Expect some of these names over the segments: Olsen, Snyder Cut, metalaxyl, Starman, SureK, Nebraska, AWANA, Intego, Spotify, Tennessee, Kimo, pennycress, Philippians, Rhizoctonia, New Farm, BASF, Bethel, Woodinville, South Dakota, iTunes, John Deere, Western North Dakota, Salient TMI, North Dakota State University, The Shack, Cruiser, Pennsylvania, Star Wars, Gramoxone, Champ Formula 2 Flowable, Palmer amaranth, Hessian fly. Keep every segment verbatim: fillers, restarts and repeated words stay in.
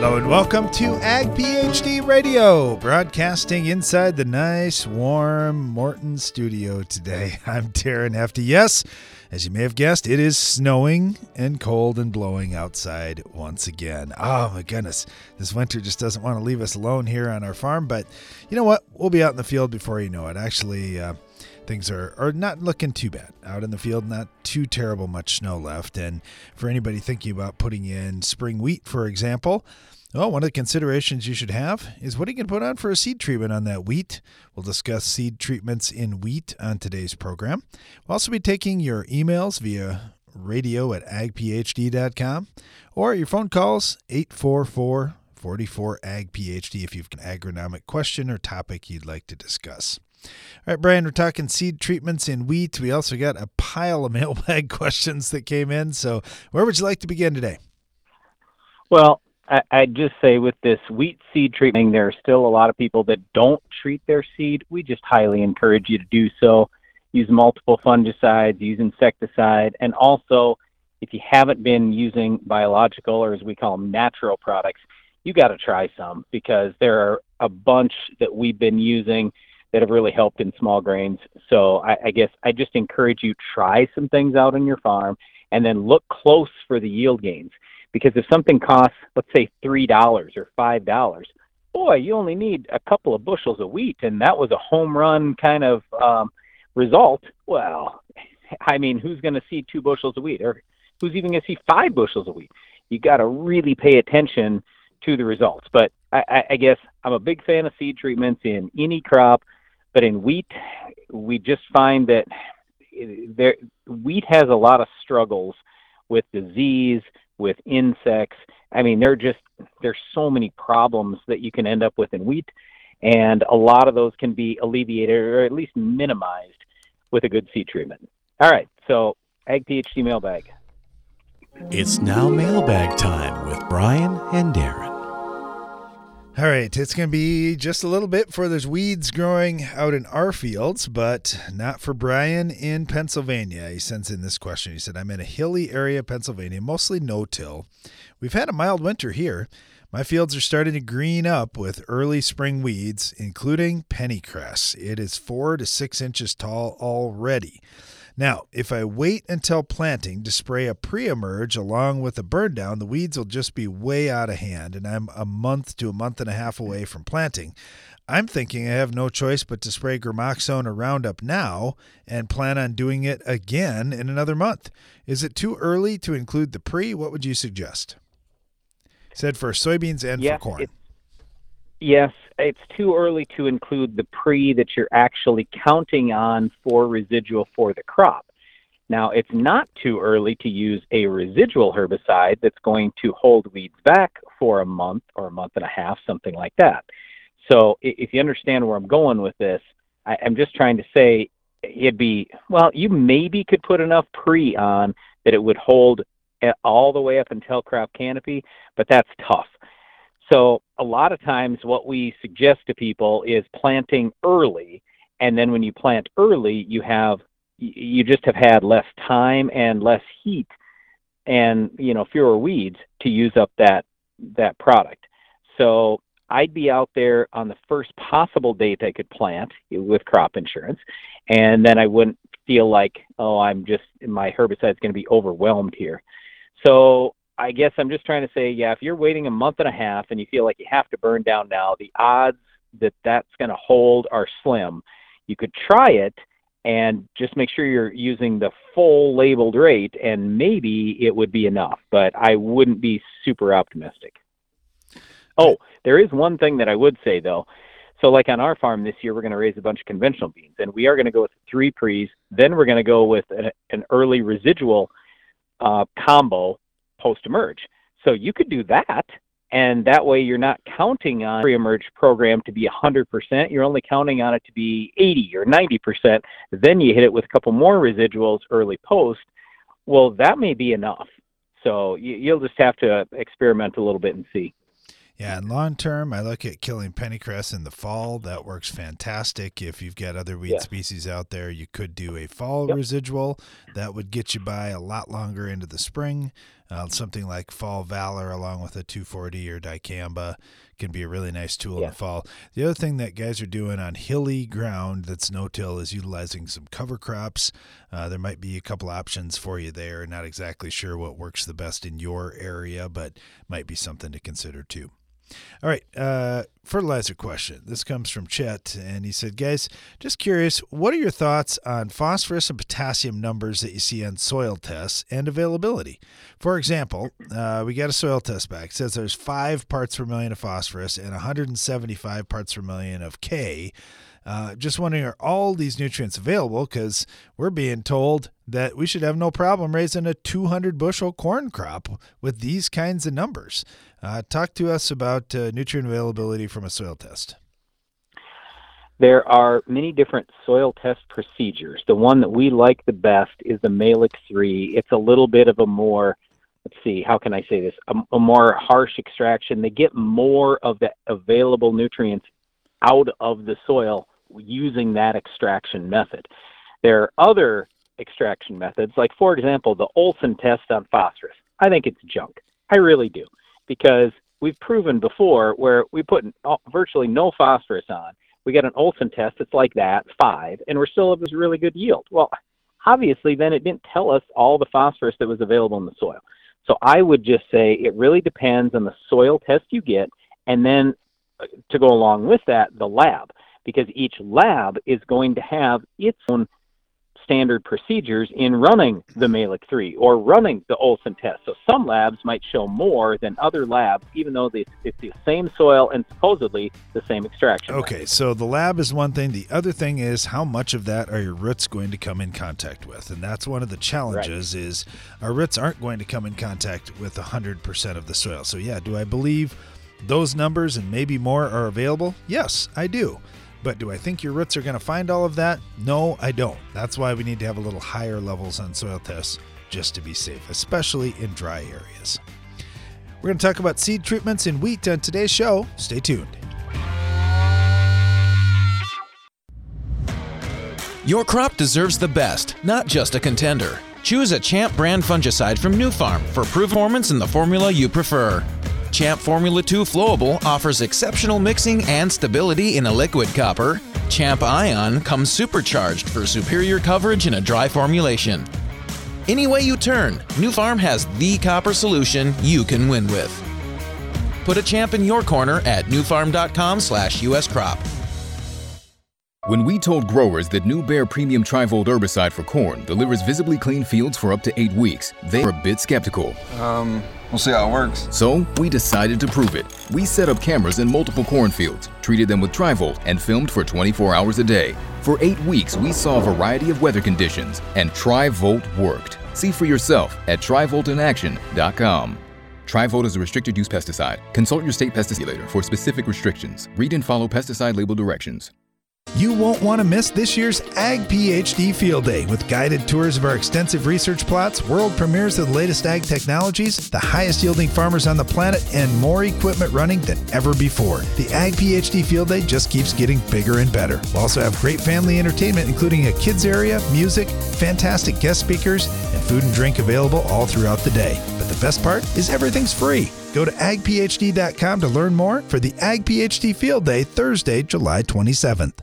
Hello and welcome to Ag PhD Radio, broadcasting inside the nice, warm Morton studio today. I'm Darren Hefty. Yes, as you may have guessed, it is snowing and cold and blowing outside once again. Oh my goodness, this winter just doesn't want to leave us alone here on our farm, but you know what? We'll be out in the field before you know it. Actually, uh, Things are, are not looking too bad. Out in the field, not too terrible much snow left. And for anybody thinking about putting in spring wheat, for example, well, one of the considerations you should have is what you can put on for a seed treatment on that wheat. We'll discuss seed treatments in wheat on today's program. We'll also be taking your emails via radio at ag p h d dot com or your phone calls eight four four, four four, A G P H D if you've got an agronomic question or topic you'd like to discuss. All right, Brian, we're talking seed treatments in wheat. We also got a pile of mailbag questions that came in. So where would you like to begin today? Well, I, I'd just say with this wheat seed treatment, there are still a lot of people that don't treat their seed. We just highly encourage you to do so. Use multiple fungicides, use insecticide, and also if you haven't been using biological or as we call them natural products, you got to try some because there are a bunch that we've been using that have really helped in small grains. So I, I guess I just encourage you try some things out on your farm and then look close for the yield gains. Because if something costs, let's say three dollars or five dollars, boy, you only need a couple of bushels of wheat and that was a home run kind of um, result. Well, I mean, who's going to see two bushels of wheat or who's even going to see five bushels of wheat? You got to really pay attention to the results. But I, I guess I'm a big fan of seed treatments in any crop. But in wheat, we just find that there, wheat has a lot of struggles with disease, with insects. I mean, there are just there's so many problems that you can end up with in wheat, and a lot of those can be alleviated or at least minimized with a good seed treatment. All right, so Ag PhD Mailbag. It's now mailbag time with Brian and Darren. All right, it's going to be just a little bit before there's weeds growing out in our fields, but not for Brian in Pennsylvania. He sends in this question. He said, I'm in a hilly area of Pennsylvania, mostly no-till. We've had a mild winter here. My fields are starting to green up with early spring weeds, including pennycress. It is four to six inches tall already. Now, if I wait until planting to spray a pre-emerge along with a burn down, the weeds will just be way out of hand, and I'm a month to a month and a half away from planting. I'm thinking I have no choice but to spray Gramoxone or Roundup now and plan on doing it again in another month. Is it too early to include the pre? What would you suggest? Said for soybeans and yes, for corn. It's, yes, it's too early to include the pre that you're actually counting on for residual for the crop. Now, it's not too early to use a residual herbicide that's going to hold weeds back for a month or a month and a half, something like that. So if you understand where I'm going with this, I, I'm just trying to say it'd be, well, you maybe could put enough pre on that it would hold all the way up until crop canopy, but that's tough. So a lot of times what we suggest to people is planting early, and then when you plant early, you have you just have had less time and less heat and, you know, fewer weeds to use up that that product. So I'd be out there on the first possible date I could plant with crop insurance, and then I wouldn't feel like, oh, I'm just my herbicide's going to be overwhelmed here. So I guess I'm just trying to say, yeah, if you're waiting a month and a half and you feel like you have to burn down now, the odds that that's going to hold are slim. You could try it and just make sure you're using the full labeled rate, and maybe it would be enough, but I wouldn't be super optimistic. Oh, there is one thing that I would say, though. So like on our farm this year, we're going to raise a bunch of conventional beans, and we are going to go with three pre's. Then we're going to go with an, an early residual uh, combo post-emerge. So you could do that, and that way you're not counting on pre-emerge program to be one hundred percent. You're only counting on it to be eighty or ninety percent. Then you hit it with a couple more residuals early post. Well, that may be enough. So you, you'll just have to experiment a little bit and see. Yeah, and long-term, I look at killing pennycress in the fall. That works fantastic. If you've got other weed yeah. species out there, you could do a fall yep. residual. That would get you by a lot longer into the spring. Uh, something like Fall Valor along with a two forty or dicamba can be a really nice tool yeah. in the fall. The other thing that guys are doing on hilly ground that's no-till is utilizing some cover crops. Uh, there might be a couple options for you there. Not exactly sure what works the best in your area, but might be something to consider too. All right, uh, fertilizer question. This comes from Chet, and he said, guys, just curious, what are your thoughts on phosphorus and potassium numbers that you see on soil tests and availability? For example, uh, we got a soil test back. It says there's five parts per million of phosphorus and one hundred seventy-five parts per million of K. Uh, just wondering, are all these nutrients available? Because we're being told that we should have no problem raising a two hundred bushel corn crop with these kinds of numbers. Uh, talk to us about uh, nutrient availability from a soil test. There are many different soil test procedures. The one that we like the best is the Malic three. It's a little bit of a more, let's see, how can I say this, a, a more harsh extraction. They get more of the available nutrients out of the soil using that extraction method. There are other extraction methods, like, for example, the Olsen test on phosphorus. I think it's junk. I really do, because we've proven before where we put virtually no phosphorus on. We get an Olsen test that's like that, five, and we're still at this really good yield. Well, obviously, then it didn't tell us all the phosphorus that was available in the soil. So I would just say it really depends on the soil test you get, and then to go along with that, the lab, because each lab is going to have its own standard procedures in running the Malic three or running the Olsen test. So some labs might show more than other labs, even though they, it's the same soil and supposedly the same extraction. Okay, lab. So the lab is one thing. The other thing is how much of that are your roots going to come in contact with? And that's one of the challenges right. is our roots aren't going to come in contact with one hundred percent of the soil. So yeah, do I believe those numbers and maybe more are available? Yes, I do. But do I think your roots are going to find all of that? No, I don't. That's why we need to have a little higher levels on soil tests just to be safe, especially in dry areas. We're going to talk about seed treatments in wheat on today's show. Stay tuned. Your crop deserves the best, not just a contender. Choose a Champ brand fungicide from New Farm for performance in the formula you prefer. Champ Formula two Flowable offers exceptional mixing and stability in a liquid copper. Champ Ion comes supercharged for superior coverage in a dry formulation. Any way you turn, New Farm has the copper solution you can win with. Put a Champ in your corner at new farm dot com slash U S crop. When we told growers that New Bear Premium TriVolt herbicide for corn delivers visibly clean fields for up to eight weeks, they were a bit skeptical. Um... We'll see how it works. So we decided to prove it. We set up cameras in multiple cornfields, treated them with TriVolt, and filmed for twenty-four hours a day. For eight weeks, we saw a variety of weather conditions, and TriVolt worked. See for yourself at tri volt in action dot com. TriVolt is a restricted use pesticide. Consult your state pesticide regulator for specific restrictions. Read and follow pesticide label directions. You won't want to miss this year's Ag PhD Field Day with guided tours of our extensive research plots, world premieres of the latest ag technologies, the highest yielding farmers on the planet, and more equipment running than ever before. The Ag PhD Field Day just keeps getting bigger and better. We'll also have great family entertainment, including a kids area, music, fantastic guest speakers, and food and drink available all throughout the day. But the best part is everything's free. Go to ag p h d dot com to learn more for the Ag PhD Field Day, Thursday, July twenty-seventh.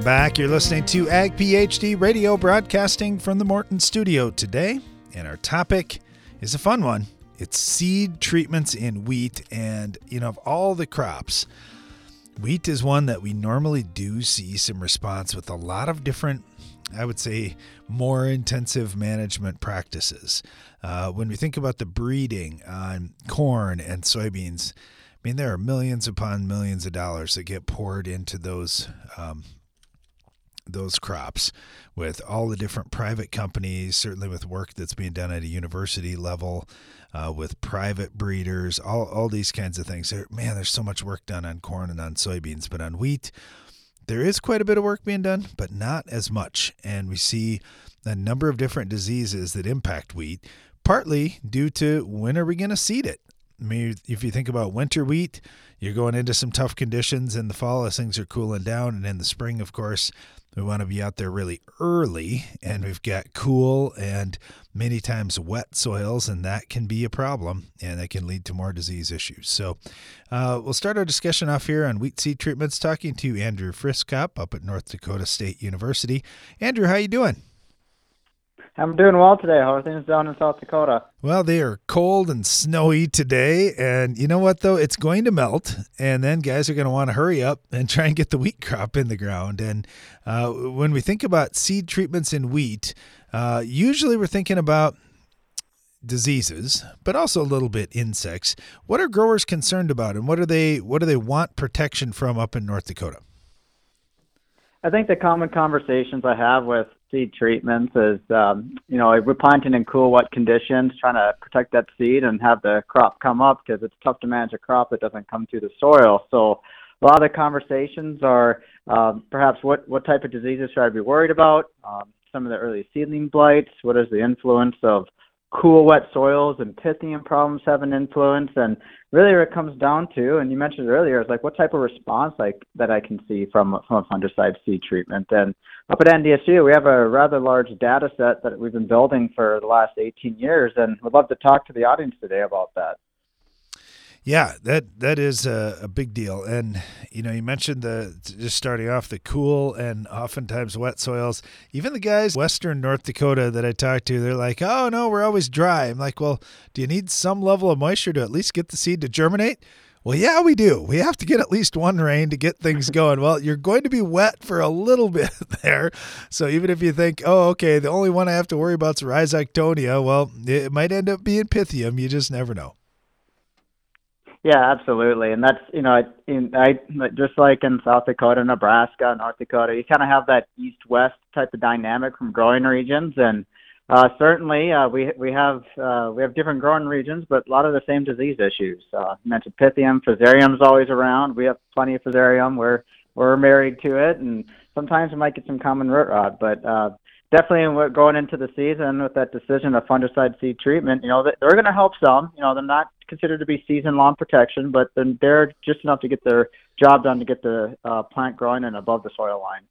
Back. You're listening to Ag PhD Radio, broadcasting from the Morton studio today, and our topic is a fun one. It's seed treatments in wheat, and you know, of all the crops, wheat is one that we normally do see some response with a lot of different, I would say, more intensive management practices. Uh, when we think about the breeding on corn and soybeans, I mean, there are millions upon millions of dollars that get poured into those um, those crops with all the different private companies, certainly with work that's being done at a university level, uh, with private breeders, all, all these kinds of things. There, man, there's so much work done on corn and on soybeans, but on wheat, there is quite a bit of work being done, but not as much. And we see a number of different diseases that impact wheat, partly due to when are we going to seed it? I mean, if you think about winter wheat, you're going into some tough conditions in the fall as things are cooling down. And in the spring, of course, we want to be out there really early, and we've got cool and many times wet soils, and that can be a problem, and that can lead to more disease issues. So uh, we'll start our discussion off here on wheat seed treatments, talking to Andrew Friskop up at North Dakota State University. Andrew, how you doing? I'm doing well today. How are things down in South Dakota? Well, they are cold and snowy today, and you know what, though? It's going to melt, and then guys are going to want to hurry up and try and get the wheat crop in the ground. And uh, when we think about seed treatments in wheat, uh, usually we're thinking about diseases, but also a little bit insects. What are growers concerned about, and what are they? What do they want protection from up in North Dakota? I think the common conversations I have with seed treatments is, um, you know, we're planting in cool, wet conditions, trying to protect that seed and have the crop come up, because it's tough to manage a crop that doesn't come through the soil. So a lot of the conversations are um, perhaps what, what type of diseases should I be worried about, um, some of the early seedling blights, what is the influence of cool, wet soils, and Pythium problems have an influence. And really what it comes down to, and you mentioned earlier, is like what type of response like that I can see from, from a fungicide seed treatment. And up at N D S U, we have a rather large data set that we've been building for the last eighteen years, and we'd love to talk to the audience today about that. Yeah, that that is a, a big deal. And, you know, you mentioned the just starting off the cool and oftentimes wet soils. Even the guys western North Dakota that I talked to, they're like, oh, no, we're always dry. I'm like, well, do you need some level of moisture to at least get the seed to germinate? Well, yeah, we do. We have to get at least one rain to get things going. Well, you're going to be wet for a little bit there. So even if you think, oh, okay, the only one I have to worry about is Rhizoctonia, well, it might end up being Pythium. You just never know. Yeah, absolutely. And that's, you know, I, in, I just like in South Dakota, Nebraska, North Dakota, you kind of have that east-west type of dynamic from growing regions. And uh, certainly uh, we we have uh, we have different growing regions, but a lot of the same disease issues. Uh, you mentioned Pythium, Fusarium is always around. We have plenty of Fusarium. We're, we're married to it. And sometimes we might get some common root rot, but uh, definitely going into the season with that decision of fungicide seed treatment, you know, they're going to help some. You know, they're not considered to be season-long protection, but then they're just enough to get their job done to get the uh, plant growing and above the soil line.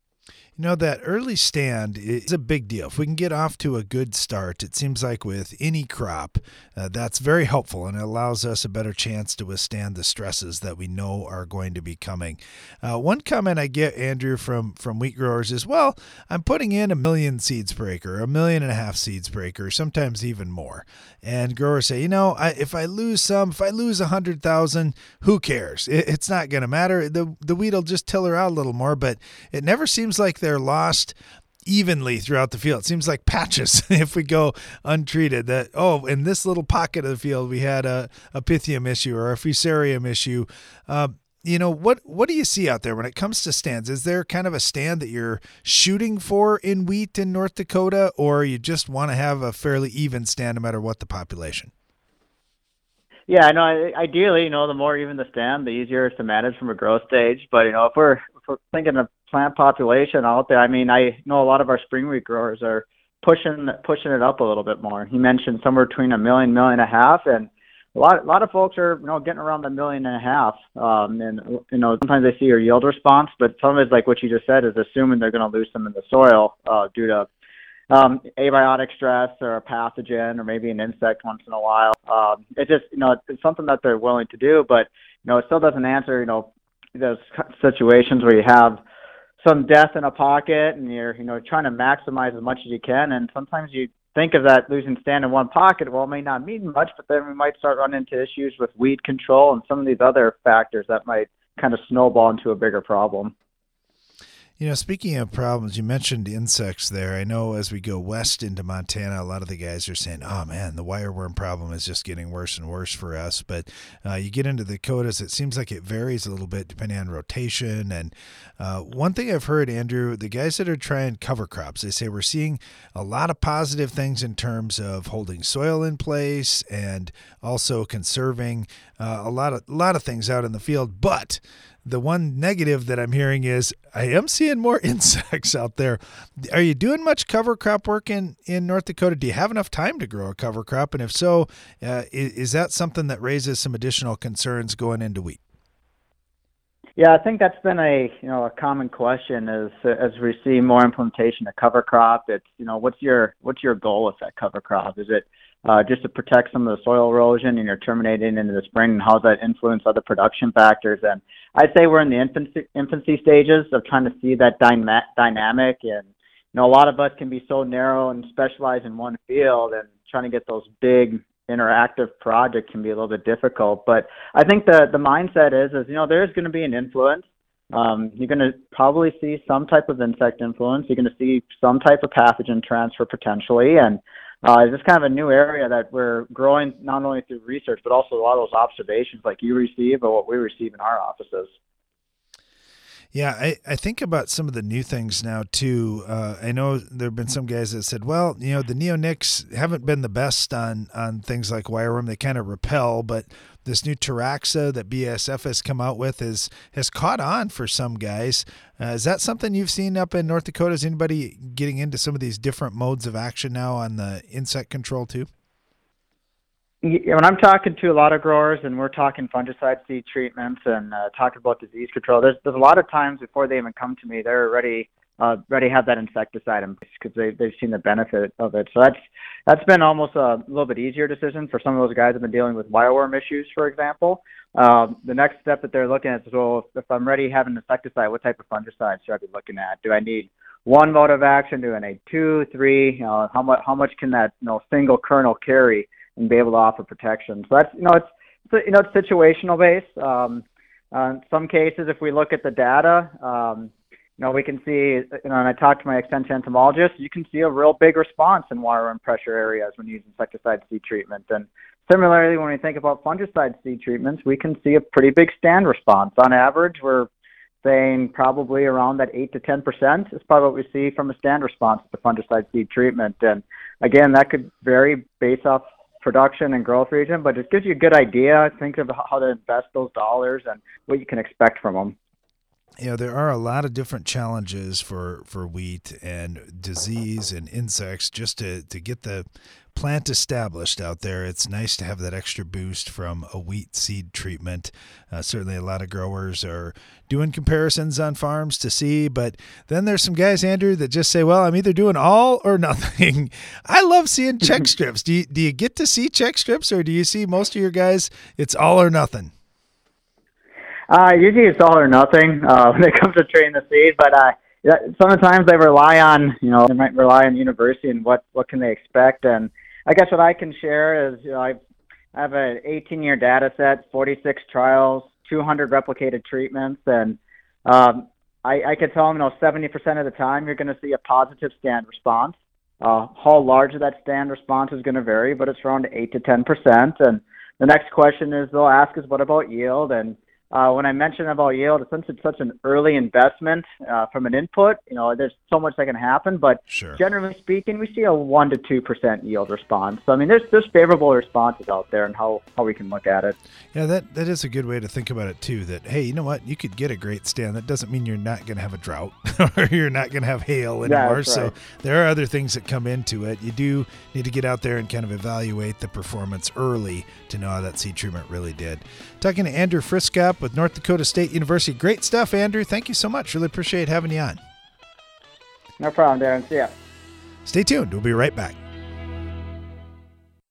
You know, that early stand is a big deal. If we can get off to a good start, it seems like with any crop, uh, that's very helpful, and it allows us a better chance to withstand the stresses that we know are going to be coming. Uh, one comment I get, Andrew, from, from wheat growers is, well, I'm putting in a million seeds per acre, a million and a half seeds per acre, sometimes even more. And growers say, you know, I, if I lose some, if I lose one hundred thousand, who cares? It, it's not going to matter. The, the wheat will just tiller out a little more, but it never seems like they're They're lost evenly throughout the field. It seems like patches if we go untreated that, oh, in this little pocket of the field, we had a, a Pythium issue or a Fusarium issue. Uh, you know, what, what do you see out there when it comes to stands? Is there kind of a stand that you're shooting for in wheat in North Dakota, or you just want to have a fairly even stand no matter what the population? Yeah, I know. Ideally, you know, the more even the stand, the easier it's to manage from a growth stage. But, you know, if we're, if we're thinking of plant population out there, I mean, I know a lot of our spring wheat growers are pushing pushing it up a little bit more. He mentioned somewhere between a million, million and a half, and a lot a lot of folks are, you know, getting around the million and a half. Um, and you know, sometimes they see your yield response, but some of it's like what you just said is assuming they're going to lose some in the soil uh, due to um, abiotic stress or a pathogen or maybe an insect once in a while. Um, it's just, you know, it's something that they're willing to do, but you know, it still doesn't answer, you know, those situations where you have some death in a pocket and you're, you know, trying to maximize as much as you can. And sometimes you think of that losing stand in one pocket, well, it may not mean much, but then we might start running into issues with weed control and some of these other factors that might kind of snowball into a bigger problem. You know, speaking of problems, you mentioned insects there. I know as we go west into Montana, a lot of the guys are saying, oh, man, the wireworm problem is just getting worse and worse for us. But uh, you get into the Dakotas, it seems like it varies a little bit depending on rotation. And uh, one thing I've heard, Andrew, the guys that are trying cover crops, they say we're seeing a lot of positive things in terms of holding soil in place and also conserving uh, a lot of, a lot of things out in the field. But the one negative that I'm hearing is I am seeing more insects out there. Are you doing much cover crop work in, in North Dakota? Do you have enough time to grow a cover crop? And if so, uh, is, is that something that raises some additional concerns going into wheat? Yeah, I think that's been a you know a common question as as we see more implementation of cover crop. It's you know what's your what's your goal with that cover crop? Is it uh, just to protect some of the soil erosion and you're terminating into the spring? And how does that influence other production factors? And I'd say we're in the infancy infancy stages of trying to see that dyna- dynamic. And you know a lot of us can be so narrow and specialized in one field, and trying to get those big interactive project can be a little bit difficult. But I think the the mindset is, is you know, there's going to be an influence. Um, you're going to probably see some type of insect influence. You're going to see some type of pathogen transfer potentially. And uh, it's just kind of a new area that we're growing, not only through research, but also a lot of those observations like you receive or what we receive in our offices. Yeah, I, I think about some of the new things now, too. Uh, I know there have been some guys that said, well, you know, the neonics haven't been the best on, on things like wireworm. They kind of repel, but this new Teraxxa that B A S F has come out with is has caught on for some guys. Uh, is that something you've seen up in North Dakota? Is anybody getting into some of these different modes of action now on the insect control, too? When I'm talking to a lot of growers and we're talking fungicide seed treatments and uh, talking about disease control, there's there's a lot of times before they even come to me, they're already uh, already have that insecticide in place because they they've seen the benefit of it. So that's that's been almost a little bit easier decision for some of those guys who've been dealing with wireworm issues, for example. Um, the next step that they're looking at is, well, if, if I'm already having insecticide, what type of fungicide should I be looking at? Do I need one mode of action? Do I need two, three? You know, how much how much can that you know single kernel carry and be able to offer protection? So that's, you know, it's, you know, it's situational based. Um, uh, in some cases, if we look at the data, um, you know, we can see, you know, and I talked to my extension entomologist, you can see a real big response in wireworm pressure areas when you use insecticide seed treatment. And similarly, when we think about fungicide seed treatments, we can see a pretty big stand response. On average, we're saying probably around that eight to ten percent is probably what we see from a stand response to fungicide seed treatment. And again, that could vary based off production and growth region, but it gives you a good idea. Think of how to invest those dollars and what you can expect from them. You know, there are a lot of different challenges for, for wheat and disease and insects just to, to get the plant established out there. It's nice to have that extra boost from a wheat seed treatment. Uh, certainly a lot of growers are doing comparisons on farms to see, but then there's some guys, Andrew, that just say, well, I'm either doing all or nothing. I love seeing check strips. Do you, do you get to see check strips, or do you see most of your guys, it's all or nothing? Uh, usually it's all or nothing uh, when it comes to treating the seed, but uh, sometimes they rely on, you know, they might rely on the university and what, what can they expect. And I guess what I can share is, you know, I've, I have an eighteen-year data set, forty-six trials, two hundred replicated treatments, and um, I, I could tell them, you know, seventy percent of the time you're going to see a positive stand response. Uh, how large of that stand response is going to vary, but it's around eight to ten percent. And the next question is they'll ask is, what about yield? And Uh, when I mentioned about yield, since it's such an early investment uh, from an input, you know, there's so much that can happen. But sure, generally speaking, we see a one to two percent yield response. So I mean, there's there's favorable responses out there, and how, how we can look at it. Yeah, that, that is a good way to think about it too. That hey, you know what, you could get a great stand. That doesn't mean you're not going to have a drought or you're not going to have hail anymore. Yeah, that's right. So there are other things that come into it. You do need to get out there and kind of evaluate the performance early to know how that seed treatment really did. Talking to Andrew Friskop with North Dakota State University. Great stuff, Andrew. Thank you so much. Really appreciate having you on. No problem, Darren. See ya. Stay tuned. We'll be right back.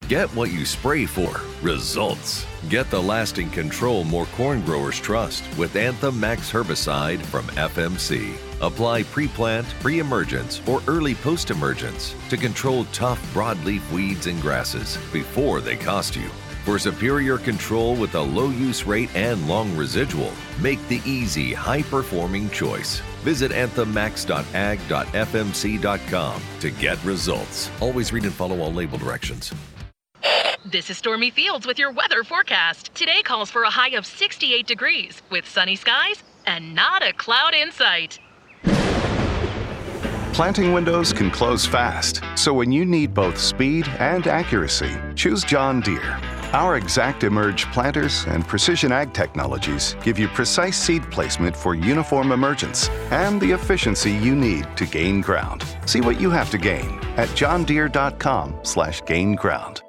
Get what you spray for. Results. Get the lasting control more corn growers trust with Anthem Max herbicide from F M C. Apply pre-plant, pre-emergence, or early post-emergence to control tough broadleaf weeds and grasses before they cost you. For superior control with a low use rate and long residual, make the easy, high-performing choice. Visit anthem max dot ag dot f m c dot com to get results. Always read and follow all label directions. This is Stormy Fields with your weather forecast. Today calls for a high of sixty-eight degrees with sunny skies and not a cloud in sight. Planting windows can close fast, so when you need both speed and accuracy, choose John Deere. Our Exact Emerge planters and precision ag technologies give you precise seed placement for uniform emergence and the efficiency you need to gain ground. See what you have to gain at john deere dot com slash gain ground.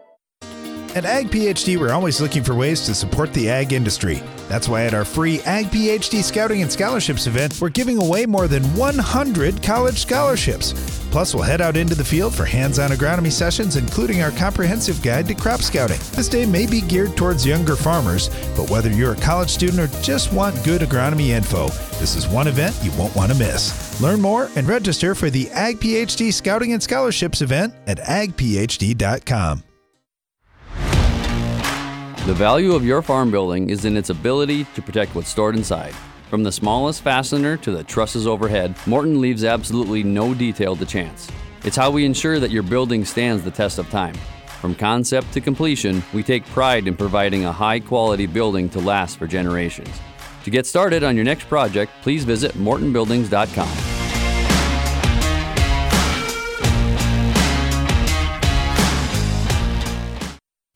At Ag PhD, we're always looking for ways to support the ag industry. That's why at our free Ag PhD Scouting and Scholarships event, we're giving away more than one hundred college scholarships. Plus, we'll head out into the field for hands-on agronomy sessions, including our comprehensive guide to crop scouting. This day may be geared towards younger farmers, but whether you're a college student or just want good agronomy info, this is one event you won't want to miss. Learn more and register for the Ag PhD Scouting and Scholarships event at ag p h d dot com. The value of your farm building is in its ability to protect what's stored inside. From the smallest fastener to the trusses overhead, Morton leaves absolutely no detail to chance. It's how we ensure that your building stands the test of time. From concept to completion, we take pride in providing a high-quality building to last for generations. To get started on your next project, please visit morton buildings dot com.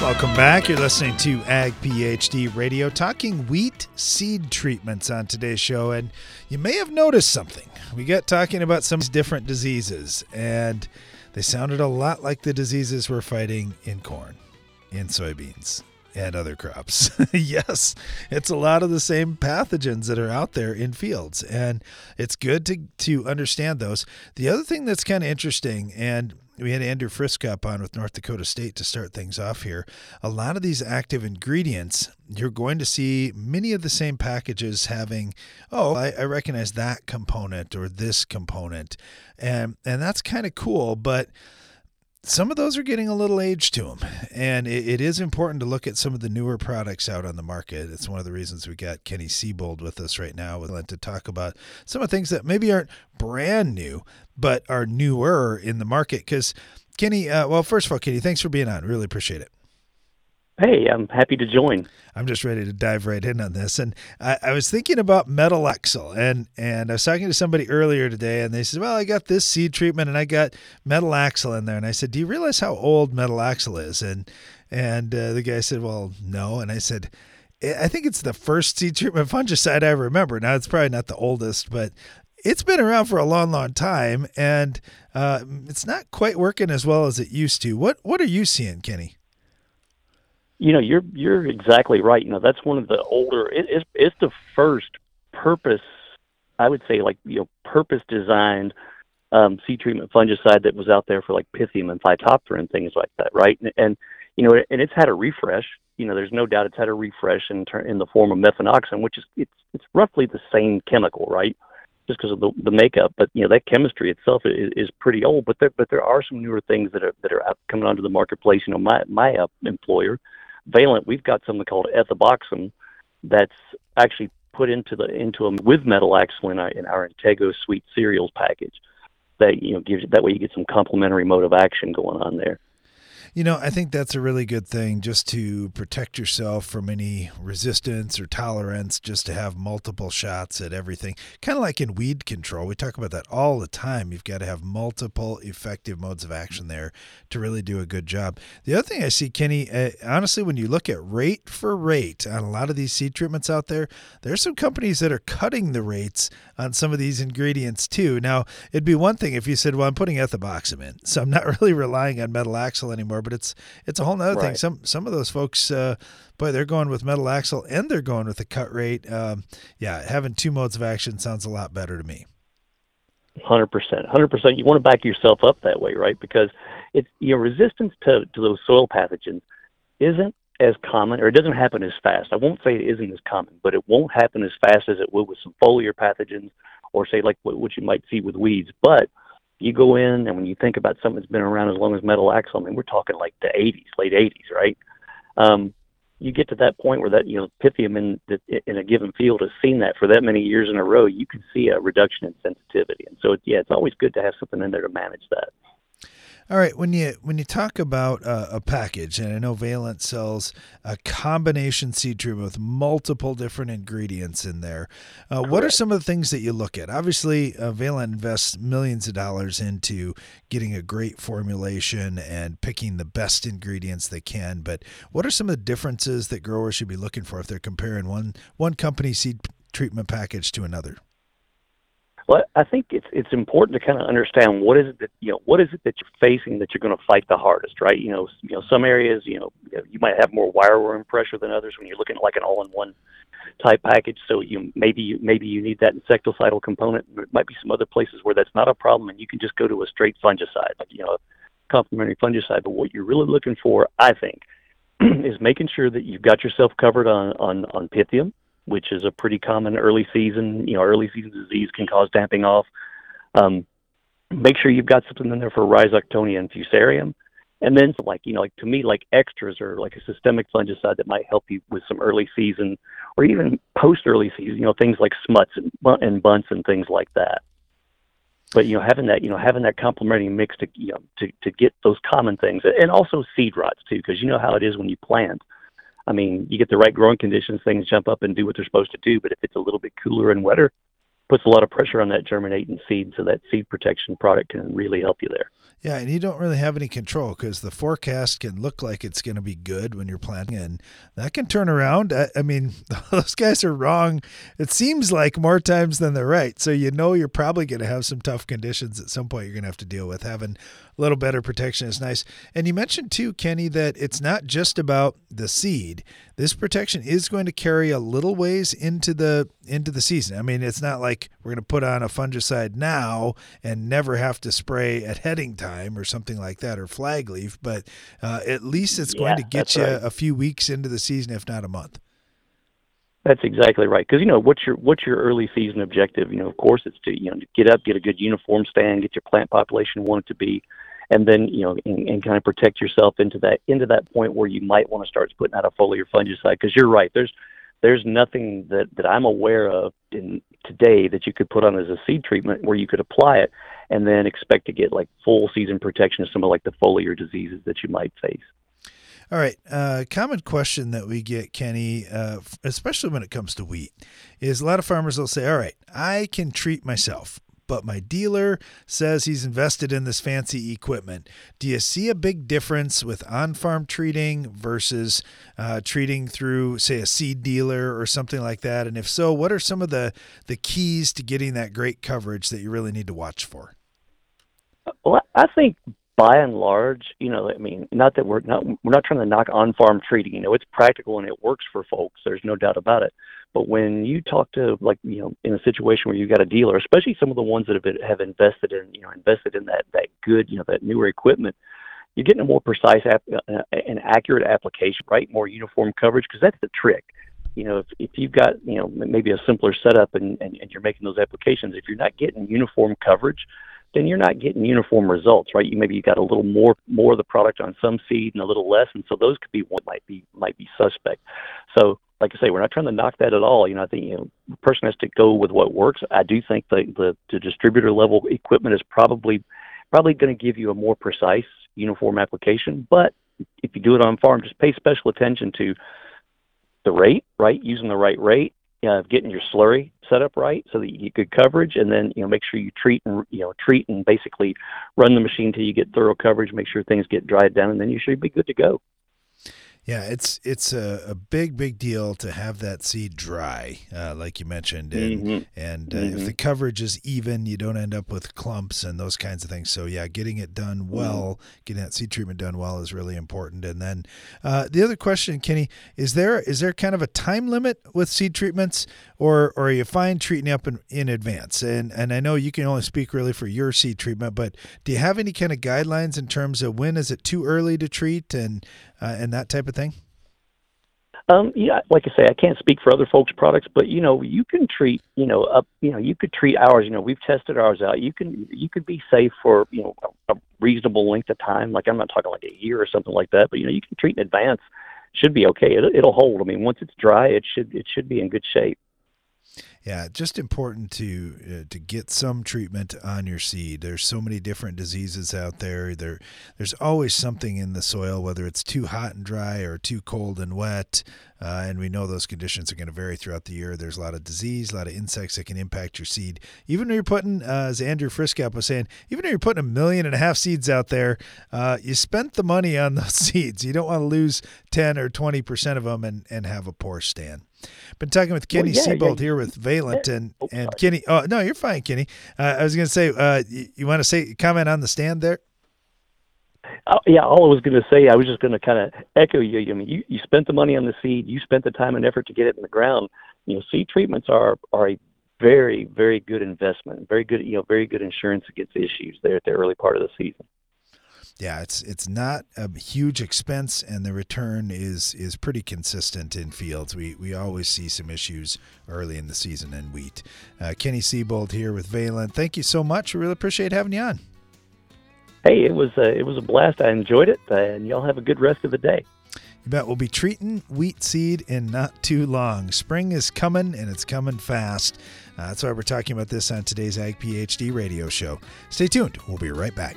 Welcome back. You're listening to Ag PhD Radio, talking wheat seed treatments on today's show. And you may have noticed something. We got talking about some different diseases, and they sounded a lot like the diseases we're fighting in corn, in soybeans, and other crops. Yes, it's a lot of the same pathogens that are out there in fields, and it's good to to understand those. The other thing that's kind of interesting, and we had Andrew Friskop on with North Dakota State to start things off here. A lot of these active ingredients, you're going to see many of the same packages having, oh, I, I recognize that component or this component. And and that's kind of cool, but some of those are getting a little age to them, and it, it is important to look at some of the newer products out on the market. It's one of the reasons we got Kenny Siebold with us right now to talk about some of the things that maybe aren't brand new, but are newer in the market. Because, Kenny, uh, well, first of all, Kenny, thanks for being on. Really appreciate it. Hey, I'm happy to join. I'm just ready to dive right in on this. And I, I was thinking about metalaxyl, and, and I was talking to somebody earlier today, and they said, well, I got this seed treatment, and I got metalaxyl in there. And I said, do you realize how old metalaxyl is? And and uh, the guy said, well, no. And I said, I think it's the first seed treatment fungicide I remember. Now, it's probably not the oldest, but it's been around for a long, long time, and uh, it's not quite working as well as it used to. What What are you seeing, Kenny? You know, you're you're exactly right. You know, that's one of the older. It, it's it's the first purpose, I would say, like you know, purpose designed um, seed treatment fungicide that was out there for like Pythium and Phytophthora and things like that, right? And, and you know, and it's had a refresh. You know, there's no doubt it's had a refresh in ter- in the form of methanoxam, which is it's it's roughly the same chemical, right? Just because of the, the makeup, but you know that chemistry itself is, is pretty old. But there but there are some newer things that are that are out, coming onto the marketplace. You know, my my uh, employer, Valent, we've got something called ethoboxam that's actually put into the into them with metalaxyl in our, in our Intego Sweet Cereals package. That you know gives that way you get some complementary mode of action going on there. You know, I think that's a really good thing, just to protect yourself from any resistance or tolerance, just to have multiple shots at everything. Kind of like in weed control. We talk about that all the time. You've got to have multiple effective modes of action there to really do a good job. The other thing I see, Kenny, uh, honestly, when you look at rate for rate on a lot of these seed treatments out there, there's some companies that are cutting the rates on some of these ingredients too. Now, it'd be one thing if you said, well, I'm putting ethoboxam in, so I'm not really relying on metalaxyl anymore, but it's it's a whole nother right. thing. Some some of those folks, uh, boy, they're going with metalaxyl and they're going with the cut rate. Um, yeah, having two modes of action sounds a lot better to me. one hundred percent. one hundred percent. You want to back yourself up that way, right? Because it's, your resistance to, to those soil pathogens isn't as common, or it doesn't happen as fast. I won't say it isn't as common, but it won't happen as fast as it would with some foliar pathogens or, say, like what, what you might see with weeds. But you go in, and when you think about something that's been around as long as metalaxyl, I mean, we're talking like the eighties, late eighties, right? Um, you get to that point where that, you know, Pythium in, the, in a given field has seen that for that many years in a row, you can see a reduction in sensitivity. And so, it, yeah, it's always good to have something in there to manage that. All right, when you when you talk about uh, a package, and I know Valent sells a combination seed treatment with multiple different ingredients in there, uh, what are some of the things that you look at? Obviously, uh, Valent invests millions of dollars into getting a great formulation and picking the best ingredients they can, but what are some of the differences that growers should be looking for if they're comparing one, one company seed treatment package to another? Well, I think it's it's important to kind of understand what is it that you know what is it that you're facing that you're going to fight the hardest, right? You know, you know some areas you know you might have more wireworm pressure than others when you're looking at like an all-in-one type package. So you maybe you, maybe you need that insecticidal component. There might be some other places where that's not a problem, and you can just go to a straight fungicide, like you know, a complementary fungicide. But what you're really looking for, I think, is making sure that you've got yourself covered on on, on Pythium, which is a pretty common early season, you know, early season disease can cause damping off. Um, make sure you've got something in there for Rhizoctonia and Fusarium. And then like, you know, like to me, like extras or like a systemic fungicide that might help you with some early season or even post early season, you know, things like smuts and, and bunts and things like that. But, you know, having that, you know, having that complementing mix to, you know, to, to get those common things and also seed rots too, because you know how it is when you plant. I mean, you get the right growing conditions, things jump up and do what they're supposed to do. But if it's a little bit cooler and wetter, puts a lot of pressure on that germinating seed. So that seed protection product can really help you there. Yeah, and you don't really have any control because the forecast can look like it's going to be good when you're planting, and that can turn around. I, I mean, those guys are wrong, it seems like, more times than they're right. So you know you're probably going to have some tough conditions at some point you're going to have to deal with. Having a little better protection is nice. And you mentioned too, Kenny, that it's not just about the seed. This protection is going to carry a little ways into the into the season. I mean, it's not like we're going to put on a fungicide now and never have to spray at heading time or something like that, or flag leaf, but uh, at least it's going yeah, to get you right. a few weeks into the season, if not a month. That's exactly right. Because, you know, what's your what's your early season objective? You know, of course, it's to, you know, get up, get a good uniform stand, get your plant population want it to be, and then, you know, and, and kind of protect yourself into that into that point where you might want to start putting out a foliar fungicide. Because you're right, there's there's nothing that, that I'm aware of in today that you could put on as a seed treatment where you could apply it and then expect to get like full season protection of some of like the foliar diseases that you might face. All right. Uh, common question that we get, Kenny, uh, especially when it comes to wheat, is a lot of farmers will say, all right, I can treat myself, but my dealer says he's invested in this fancy equipment. Do you see a big difference with on-farm treating versus uh, treating through, say, a seed dealer or something like that? And if so, what are some of the, the keys to getting that great coverage that you really need to watch for? Well, I think by and large, you know, I mean, not that we're not we're not trying to knock on-farm treating. You know, it's practical and it works for folks. There's no doubt about it. But when you talk to, like, you know, in a situation where you've got a dealer, especially some of the ones that have been, have invested in, you know, invested in that, that good, you know, that newer equipment, you're getting a more precise ap- and accurate application, right? More uniform coverage, because that's the trick. You know, if, if you've got, you know, maybe a simpler setup and, and, and you're making those applications, if you're not getting uniform coverage, then you're not getting uniform results, right? You maybe you got a little more more of the product on some seed and a little less, and so those could be what might be might be suspect. So, like I say, we're not trying to knock that at all. You know, I think you know the person has to go with what works. I do think the the, the distributor level equipment is probably probably going to give you a more precise, uniform application, but if you do it on farm, just pay special attention to the rate, right? Using the right rate, uh, getting your slurry set up right so that you get good coverage, and then you know make sure you treat and you know treat and basically run the machine till you get thorough coverage. Make sure things get dried down, and then you should be good to go. Yeah, it's it's a, a big, big deal to have that seed dry, uh, like you mentioned. And, mm-hmm. and uh, mm-hmm. if the coverage is even, you don't end up with clumps and those kinds of things. So, yeah, getting it done well, mm-hmm. getting that seed treatment done well is really important. And then uh, the other question, Kenny, is there is there kind of a time limit with seed treatments, or, or are you fine treating up in, in advance? And, and I know you can only speak really for your seed treatment, but do you have any kind of guidelines in terms of when is it too early to treat and uh, and that type of thing? Um, yeah, like I say, I can't speak for other folks' products, but you know, you can treat, you know, up, you know, you could treat ours. You know, we've tested ours out. You can, you could be safe for, you know, a, a reasonable length of time. Like I'm not talking like a year or something like that, but you know, you can treat in advance. Should be okay. It, it'll hold. I mean, once it's dry, it should, it should be in good shape. Yeah, just important to uh, to get some treatment on your seed. There's so many different diseases out there. There, there's always something in the soil, whether it's too hot and dry or too cold and wet. Uh, and we know those conditions are going to vary throughout the year. There's a lot of disease, a lot of insects that can impact your seed. Even when you're putting, uh, as Andrew Friskop was saying, even when you're putting a million and a half seeds out there, uh, you spent the money on those seeds. You don't want to lose ten or twenty percent of them and, and have a poor stand. Been talking with Kenny well, yeah, Siebold yeah, here with Valent and, oh, and Kenny. Oh, no, you're fine, Kenny. Uh, I was going to say, uh, you, you want to say comment on the stand there? Uh, yeah, all I was going to say, I was just going to kind of echo you. I mean, you, you spent the money on the seed. You spent the time and effort to get it in the ground. You know, seed treatments are are a very, very good investment, very good, you know, very good insurance against issues there at the early part of the season. Yeah, it's it's not a huge expense, and the return is is pretty consistent in fields. We we always see some issues early in the season in wheat. Uh, Kenny Siebold here with Valent. Thank you so much. We really appreciate having you on. Hey, it was a, it was a blast. I enjoyed it, and y'all have a good rest of the day. You bet. We'll be treating wheat seed in not too long. Spring is coming, and it's coming fast. Uh, that's why we're talking about this on today's Ag PhD radio show. Stay tuned. We'll be right back.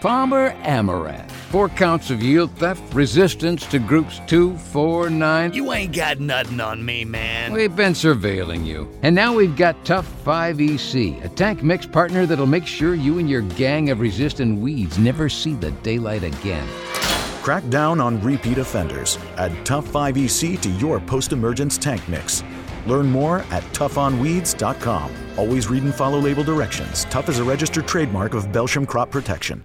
Palmer Amaranth. Four counts of yield theft, resistance to groups two, four, nine. You ain't got nothing on me, man. We've been surveilling you. And now we've got Tough five E C, a tank mix partner that'll make sure you and your gang of resistant weeds never see the daylight again. Crack down on repeat offenders. Add Tough five E C to your post-emergence tank mix. Learn more at tough on weeds dot com. Always read and follow label directions. Tough is a registered trademark of Belsham Crop Protection.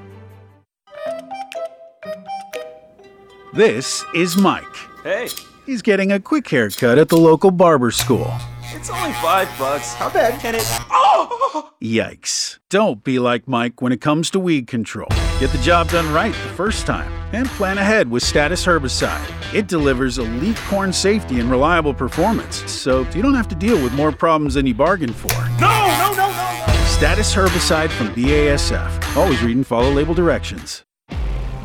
This is Mike. Hey. He's getting a quick haircut at the local barber school. It's only five bucks. How bad can it? Oh! Yikes. Don't be like Mike when it comes to weed control. Get the job done right the first time and plan ahead with Status Herbicide. It delivers elite corn safety and reliable performance, so you don't have to deal with more problems than you bargained for. No, no, no! status herbicide from B A S F. Always read and follow label directions.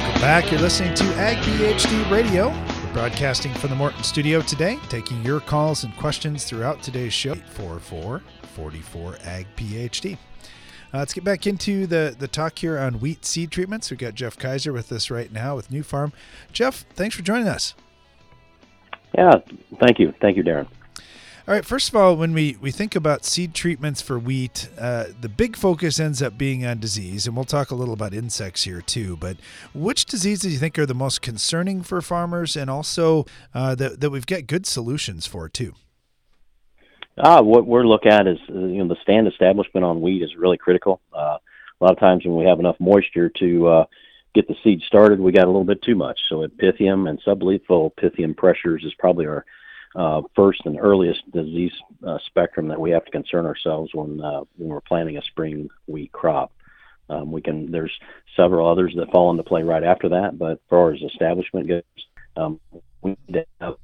Welcome back. You're listening to Ag PhD Radio. We're broadcasting from the Morton studio today, taking your calls and questions throughout today's show. eight four four, four four, A G P H D. Uh, let's get back into the, the talk here on wheat seed treatments. We've got Jeff Kaiser with us right now with New Farm. Jeff, thanks for joining us. Yeah, thank you. Thank you, Darren. All right, first of all, when we, we think about seed treatments for wheat, uh, the big focus ends up being on disease, and we'll talk a little about insects here too, but which diseases do you think are the most concerning for farmers and also uh, that, that we've got good solutions for too? Ah, what we're looking at is, you know, the stand establishment on wheat is really critical. Uh, a lot of times when we have enough moisture to uh, get the seed started, we got a little bit too much. So at Pythium and sublethal Pythium pressures is probably our uh, first and earliest disease uh, spectrum that we have to concern ourselves when, uh, when we're planting a spring wheat crop. Um, we can, there's several others that fall into play right after that, but as far as establishment goes, um, we need to have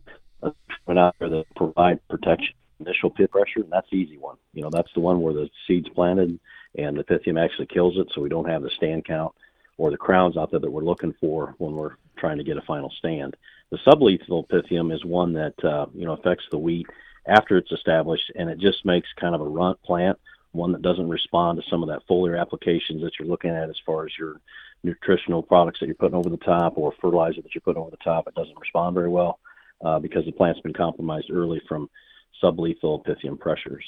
a out there that provide protection. Initial pit pressure, and that's the easy one. You know, that's the one where the seed's planted and the Pythium actually kills it, so we don't have the stand count or the crowns out there that we're looking for when we're trying to get a final stand. The sublethal Pythium is one that, uh, you know, affects the wheat after it's established, and it just makes kind of a runt plant, one that doesn't respond to some of that foliar applications that you're looking at as far as your nutritional products that you're putting over the top or fertilizer that you're putting over the top. It doesn't respond very well uh, because the plant's been compromised early from sublethal Pythium pressures.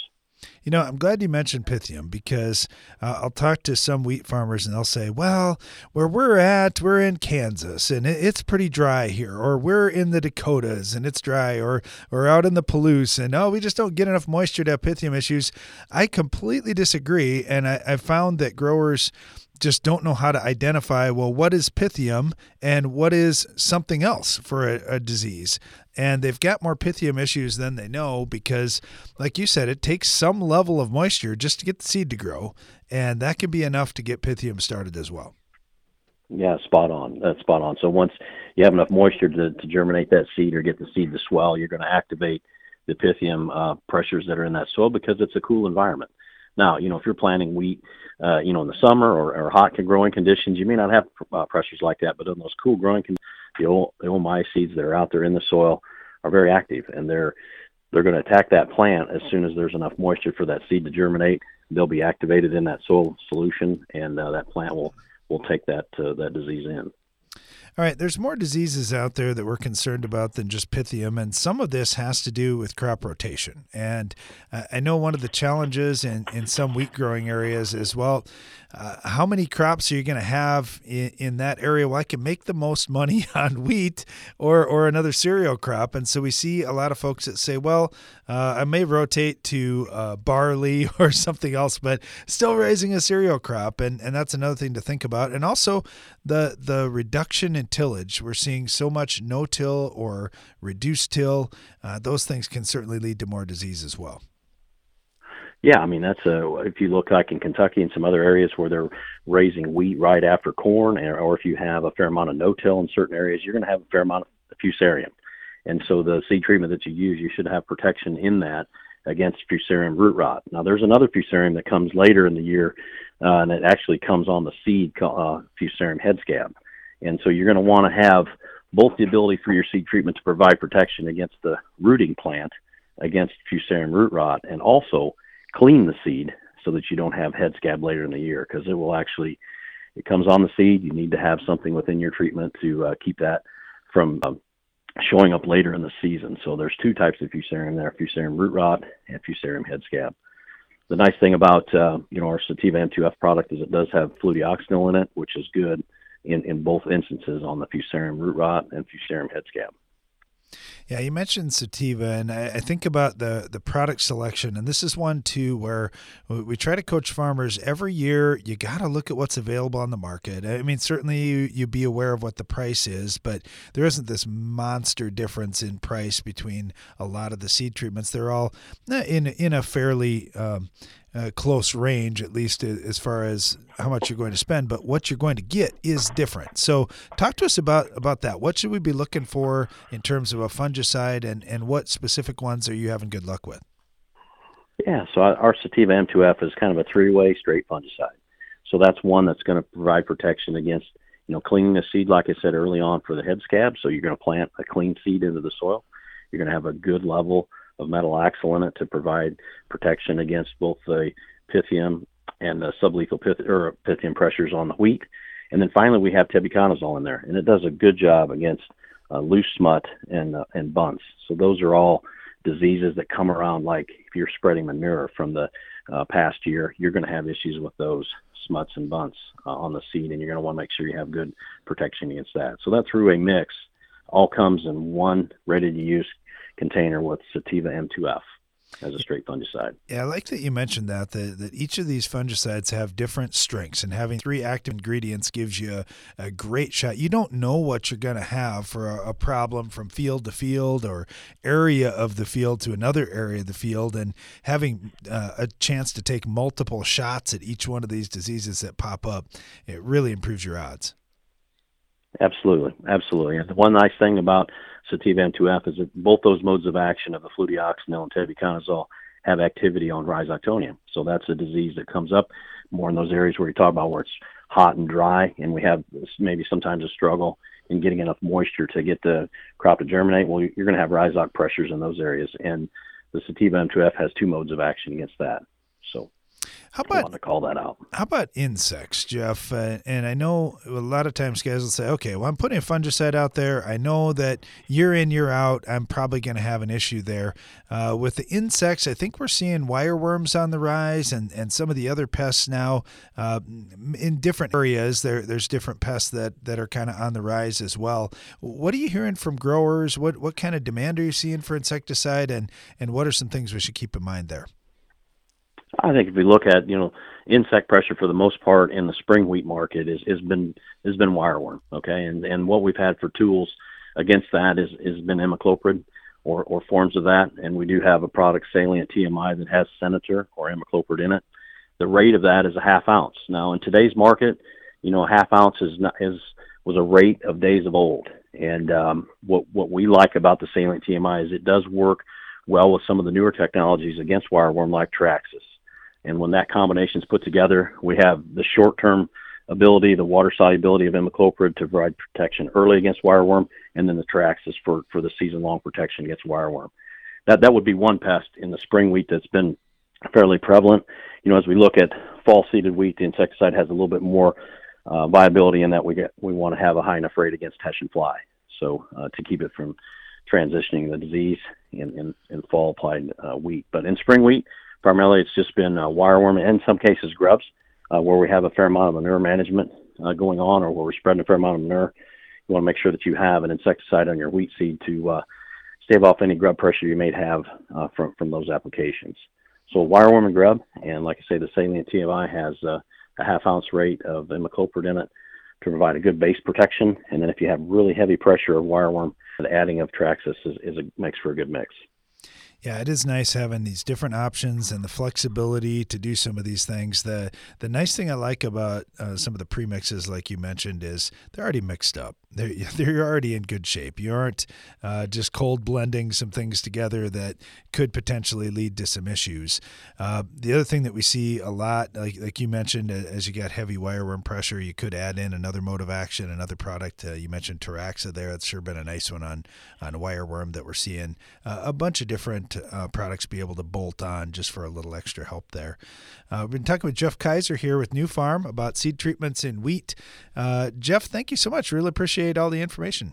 You know, I'm glad you mentioned Pythium because uh, I'll talk to some wheat farmers and they'll say, well, where we're at, we're in Kansas and it's pretty dry here, or we're in the Dakotas and it's dry, or or out in the Palouse and, oh, we just don't get enough moisture to have Pythium issues. I completely disagree. And I, I found that growers just don't know how to identify, well, what is Pythium and what is something else for a, a disease. And they've got more Pythium issues than they know because, like you said, it takes some level of moisture just to get the seed to grow, and that can be enough to get Pythium started as well. Yeah, spot on. That's spot on. So once you have enough moisture to, to germinate that seed or get the seed to swell, you're going to activate the Pythium uh, pressures that are in that soil because it's a cool environment. Now, you know, if you're planting wheat, uh, you know, in the summer or, or hot growing conditions, you may not have uh, pressures like that, but in those cool growing conditions, the old, the old maize seeds that are out there in the soil are very active, and they're they're going to attack that plant as soon as there's enough moisture for that seed to germinate. They'll be activated in that soil solution, and uh, that plant will, will take that uh, that disease in. All right, there's more diseases out there that we're concerned about than just Pythium, and some of this has to do with crop rotation. And uh, I know one of the challenges in, in some wheat growing areas is, well, uh, how many crops are you going to have in, in that area? Well, I can make the most money on wheat or, or another cereal crop. And so we see a lot of folks that say, well, uh, I may rotate to uh, barley or something else, but still raising a cereal crop. And, and that's another thing to think about. And also the, the reduction in tillage. We're seeing so much no-till or reduced till. Uh, those things can certainly lead to more disease as well. Yeah, I mean, that's a, if you look like in Kentucky and some other areas where they're raising wheat right after corn, or, or if you have a fair amount of no-till in certain areas, you're going to have a fair amount of Fusarium. And so the seed treatment that you use, you should have protection in that against Fusarium root rot. Now, there's another Fusarium that comes later in the year, uh, and it actually comes on the seed, uh, Fusarium head scab. And so you're going to want to have both the ability for your seed treatment to provide protection against the rooting plant, against Fusarium root rot, and also clean the seed so that you don't have head scab later in the year, because it will actually, it comes on the seed. You need to have something within your treatment to uh, keep that from uh, showing up later in the season. So there's two types of Fusarium there, Fusarium root rot and Fusarium head scab. The nice thing about uh, you know, our Sativa M two F product is it does have flutioxinol in it, which is good. In, in both instances on the Fusarium root rot and Fusarium head scab. Yeah, you mentioned sativa, and I, I think about the, the product selection, and this is one, too, where we try to coach farmers every year. You got to look at what's available on the market. I mean, certainly you, you be aware of what the price is, but there isn't this monster difference in price between a lot of the seed treatments. They're all in, in a fairly um, uh, close range, at least as far as how much you're going to spend, but what you're going to get is different. So talk to us about, about that. What should we be looking for in terms of a fungicide, and, and what specific ones are you having good luck with? Yeah, so our Sativa M two F is kind of a three-way straight fungicide. So that's one that's going to provide protection against, you know, cleaning the seed, like I said early on, for the head scab. So you're going to plant a clean seed into the soil. You're going to have a good level of metalaxyl in it to provide protection against both the Pythium and the sublethal pith- or Pythium pressures on the wheat. And then finally, we have tebuconazole in there, and it does a good job against Uh, loose smut and uh, and bunts. So those are all diseases that come around, like if you're spreading manure from the uh, past year, you're going to have issues with those smuts and bunts uh, on the seed, and you're going to want to make sure you have good protection against that. So that three-way mix all comes in one ready-to-use container with Sativa M two F as a straight fungicide. Yeah, I like that you mentioned that, that, that each of these fungicides have different strengths, and having three active ingredients gives you a, a great shot. You don't know what you're going to have for a, a problem from field to field or area of the field to another area of the field, and having uh, a chance to take multiple shots at each one of these diseases that pop up, it really improves your odds. Absolutely, absolutely. And the one nice thing about Sativa M two F is that both those modes of action of the fluticasone and tebuconazole have activity on Rhizoctonia. So that's a disease that comes up more in those areas where you talk about where it's hot and dry, and we have maybe sometimes a struggle in getting enough moisture to get the crop to germinate. Well, you're going to have Rhizoc pressures in those areas, and the Sativa M two F has two modes of action against that. So How about I want to call that out? How about insects, Jeff? Uh, and I know a lot of times guys will say, "Okay, well, I'm putting a fungicide out there. I know that year in, year out, I'm probably going to have an issue there uh, with the insects." I think we're seeing wireworms on the rise, and, and some of the other pests now uh, in different areas. There, there's different pests that, that are kind of on the rise as well. What are you hearing from growers? What what kind of demand are you seeing for insecticide, and and what are some things we should keep in mind there? I think if we look at, you know, insect pressure for the most part in the spring wheat market is has been has been wireworm, okay? And and what we've had for tools against that is has been imidacloprid or, or forms of that, and we do have a product, Salient T M I, that has senator or imidacloprid in it. The rate of that is a half ounce. Now in today's market, you know, a half ounce is not, is was a rate of days of old. And um, what what we like about the Salient T M I is it does work well with some of the newer technologies against wireworm like Teraxxa. And when that combination is put together, we have the short-term ability, the water solubility of imidacloprid to provide protection early against wireworm, and then the Teraxxa for, for the season-long protection against wireworm. That that would be one pest in the spring wheat that's been fairly prevalent. You know, as we look at fall-seeded wheat, the insecticide has a little bit more uh, viability in that we get we want to have a high enough rate against Hessian fly, so uh, to keep it from transitioning the disease in, in, in fall-applied uh, wheat. But in spring wheat, primarily, it's just been uh, wireworm and in some cases grubs, uh, where we have a fair amount of manure management uh, going on, or where we're spreading a fair amount of manure. You want to make sure that you have an insecticide on your wheat seed to uh, stave off any grub pressure you may have uh, from from those applications. So wireworm and grub, and like I say, the Salient T M I has uh, a half ounce rate of imidacloprid in it to provide a good base protection. And then if you have really heavy pressure of wireworm, the adding of Teraxxa is, is a, makes for a good mix. Yeah, it is nice having these different options and the flexibility to do some of these things. The the nice thing I like about uh, some of the premixes, like you mentioned, is they're already mixed up. They're, they're already in good shape. You aren't uh, just cold blending some things together that could potentially lead to some issues. Uh, the other thing that we see a lot, like like you mentioned, as you got heavy wireworm pressure, you could add in another mode of action, another product. Uh, you mentioned Teraxxa there. It's sure been a nice one on, on wireworm that we're seeing uh, a bunch of different Uh, products be able to bolt on just for a little extra help there. Uh, we've been talking with Jeff Kaiser here with New Farm about seed treatments in wheat. Uh, Jeff, thank you so much. Really appreciate all the information.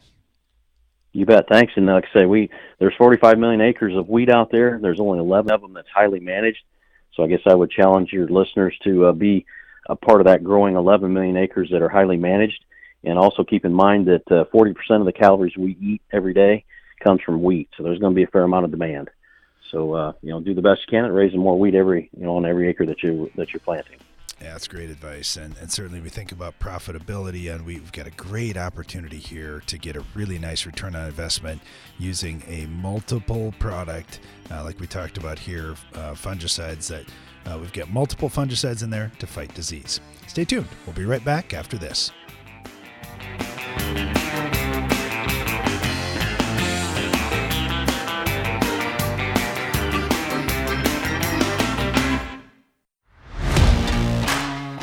You bet. Thanks. And like I say, we, there's forty-five million acres of wheat out there. There's only eleven of them that's highly managed. So I guess I would challenge your listeners to uh, be a part of that growing eleven million acres that are highly managed. And also keep in mind that uh, forty percent of the calories we eat every day comes from wheat. So there's going to be a fair amount of demand. So, uh, you know, do the best you can at raising more wheat every, you know, on every acre that you, that you're planting. Yeah, that's great advice. And, and certainly we think about profitability, and we've got a great opportunity here to get a really nice return on investment using a multiple product, uh, like we talked about here, uh, fungicides that uh, we've got multiple fungicides in there to fight disease. Stay tuned. We'll be right back after this.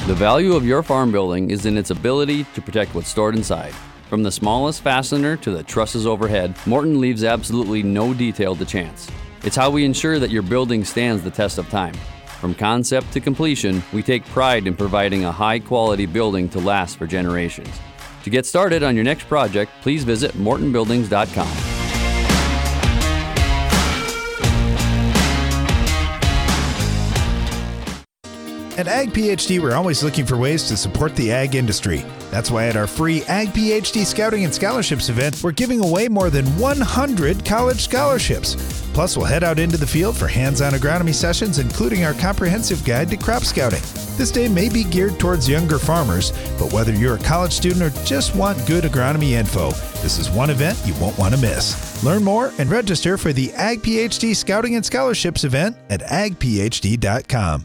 The value of your farm building is in its ability to protect what's stored inside. From the smallest fastener to the trusses overhead, Morton leaves absolutely no detail to chance. It's how we ensure that your building stands the test of time. From concept to completion, we take pride in providing a high-quality building to last for generations. To get started on your next project, please visit morton buildings dot com. At Ag PhD, we're always looking for ways to support the ag industry. That's why at our free Ag PhD Scouting and Scholarships event, we're giving away more than one hundred college scholarships. Plus, we'll head out into the field for hands-on agronomy sessions, including our comprehensive guide to crop scouting. This day may be geared towards younger farmers, but whether you're a college student or just want good agronomy info, this is one event you won't want to miss. Learn more and register for the Ag PhD Scouting and Scholarships event at ag p h d dot com.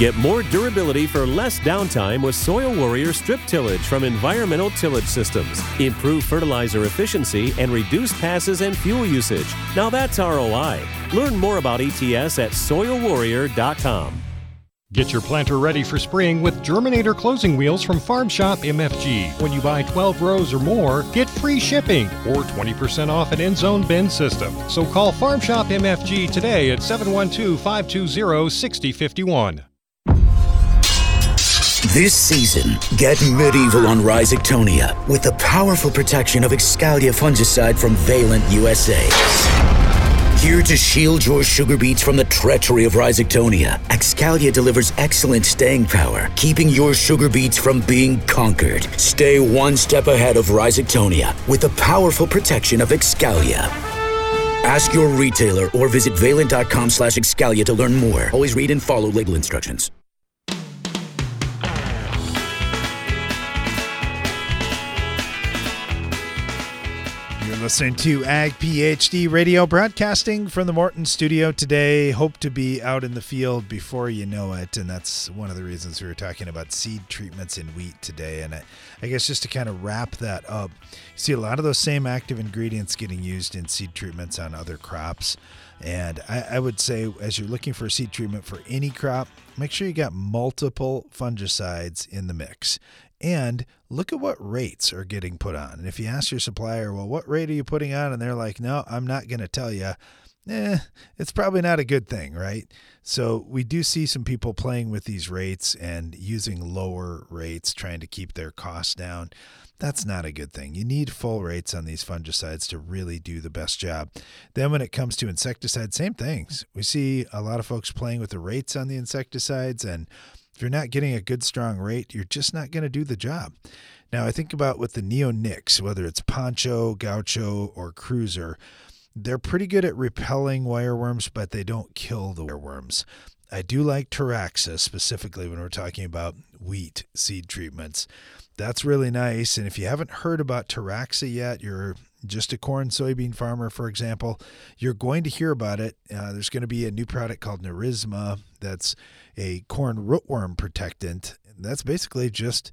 Get more durability for less downtime with Soil Warrior Strip Tillage from Environmental Tillage Systems. Improve fertilizer efficiency and reduce passes and fuel usage. Now that's R O I. Learn more about E T S at soil warrior dot com. Get your planter ready for spring with Germinator closing wheels from Farm Shop M F G. When you buy twelve rows or more, get free shipping or twenty percent off an end zone bin system. So call Farm Shop M F G today at seven one two, five two zero, six zero five one. This season, get medieval on Rhizoctonia with the powerful protection of Excalia fungicide from Valent U S A. Here to shield your sugar beets from the treachery of Rhizoctonia, Excalia delivers excellent staying power, keeping your sugar beets from being conquered. Stay one step ahead of Rhizoctonia with the powerful protection of Excalia. Ask your retailer or visit valent.com slash Excalia to learn more. Always read and follow label instructions. Listening to Ag PhD Radio, broadcasting from the Morton studio today. Hope to be out in the field before you know it, and that's one of the reasons we were talking about seed treatments in wheat today. And I, I guess just to kind of wrap that up, you see a lot of those same active ingredients getting used in seed treatments on other crops. And I, I would say, as you're looking for a seed treatment for any crop, make sure you got multiple fungicides in the mix. And look at what rates are getting put on. And if you ask your supplier, well, what rate are you putting on? And they're like, no, I'm not going to tell you. Eh, it's probably not a good thing, right? So we do see some people playing with these rates and using lower rates, trying to keep their costs down. That's not a good thing. You need full rates on these fungicides to really do the best job. Then when it comes to insecticides, same things. We see a lot of folks playing with the rates on the insecticides, and if you're not getting a good, strong rate, you're just not going to do the job. Now, I think about with the neonics, whether it's Poncho, Gaucho, or Cruiser, they're pretty good at repelling wireworms, but they don't kill the wireworms. I do like Teraxxa specifically when we're talking about wheat seed treatments. that's really nice. And if you haven't heard about Teraxxa yet, you're just a corn soybean farmer, for example, you're going to hear about it. Uh, there's going to be a new product called Nerisma that's a corn rootworm protectant. And that's basically just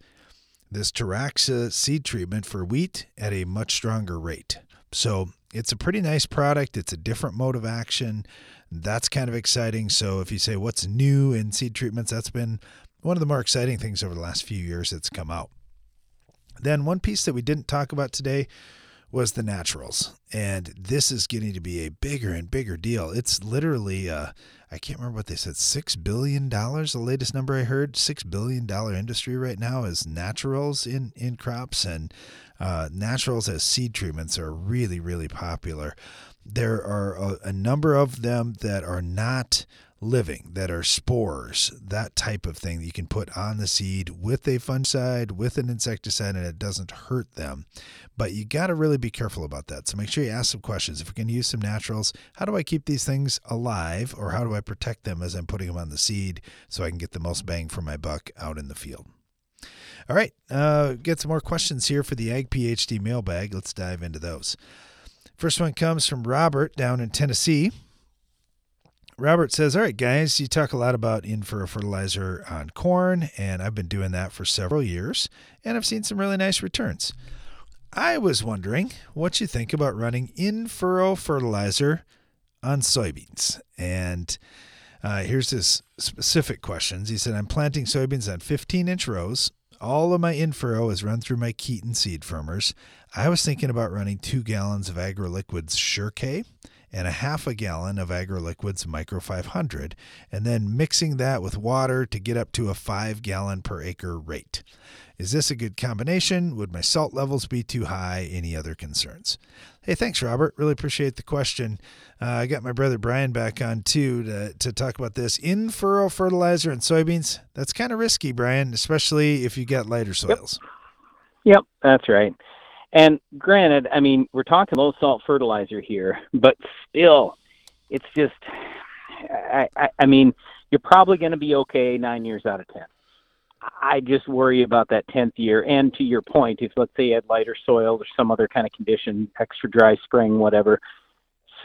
this Teraxxa seed treatment for wheat at a much stronger rate. So it's a pretty nice product. It's a different mode of action. That's kind of exciting. So if you say what's new in seed treatments, that's been one of the more exciting things over the last few years that's come out. Then one piece that we didn't talk about today was the naturals. And this is getting to be a bigger and bigger deal. It's literally, uh, I can't remember what they said, six billion dollars, the latest number I heard. six billion dollars industry right now is naturals in, in crops, and uh, naturals as seed treatments are really, really popular. There are a, a number of them that are not living, that are spores, that type of thing that you can put on the seed with a fungicide, with an insecticide, and it doesn't hurt them. But you got to really be careful about that. So make sure you ask some questions. If we're going to use some naturals, how do I keep these things alive, or how do I protect them as I'm putting them on the seed so I can get the most bang for my buck out in the field? All right, uh, get some more questions here for the Ag PhD mailbag. Let's dive into those. First one comes from Robert down in Tennessee. Robert says, all right, guys, you talk a lot about in-furrow fertilizer on corn, and I've been doing that for several years, and I've seen some really nice returns. I was wondering what you think about running in-furrow fertilizer on soybeans. And uh, here's his specific questions. He said, I'm planting soybeans on fifteen-inch rows. All of my in-furrow is run through my Keaton seed firmers. I was thinking about running two gallons of AgriLiquid's SureK and a half a gallon of AgriLiquid's Micro five hundred, and then mixing that with water to get up to a five gallon per acre rate. Is this a good combination? Would my salt levels be too high? Any other concerns? Hey, thanks, Robert. Really appreciate the question. Uh, I got my brother Brian back on, too, to, to talk about this. In-furrow fertilizer and soybeans, that's kind of risky, Brian, especially if you got lighter soils. Yep, yep, that's right. And granted, I mean, we're talking low salt fertilizer here, but still, it's just, I, I, I mean, you're probably going to be okay nine years out of ten. I just worry about that tenth year. And to your point, if let's say you had lighter soil or some other kind of condition, extra dry spring, whatever.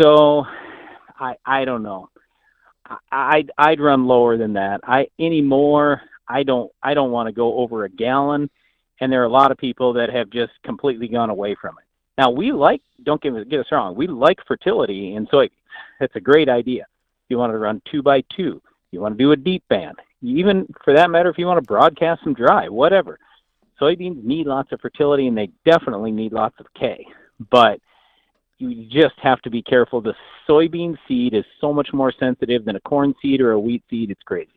So I, I don't know. I, I'd, I'd run lower than that. I anymore. I don't, I don't want to go over a gallon. And there are a lot of people that have just completely gone away from it. Now, we like, don't get us wrong, we like fertility in soybeans. That's a great idea. You want to run two by two. You want to do a deep band. Even, for that matter, if you want to broadcast them dry, whatever. Soybeans need lots of fertility, and they definitely need lots of K. But you just have to be careful. The soybean seed is so much more sensitive than a corn seed or a wheat seed. It's crazy.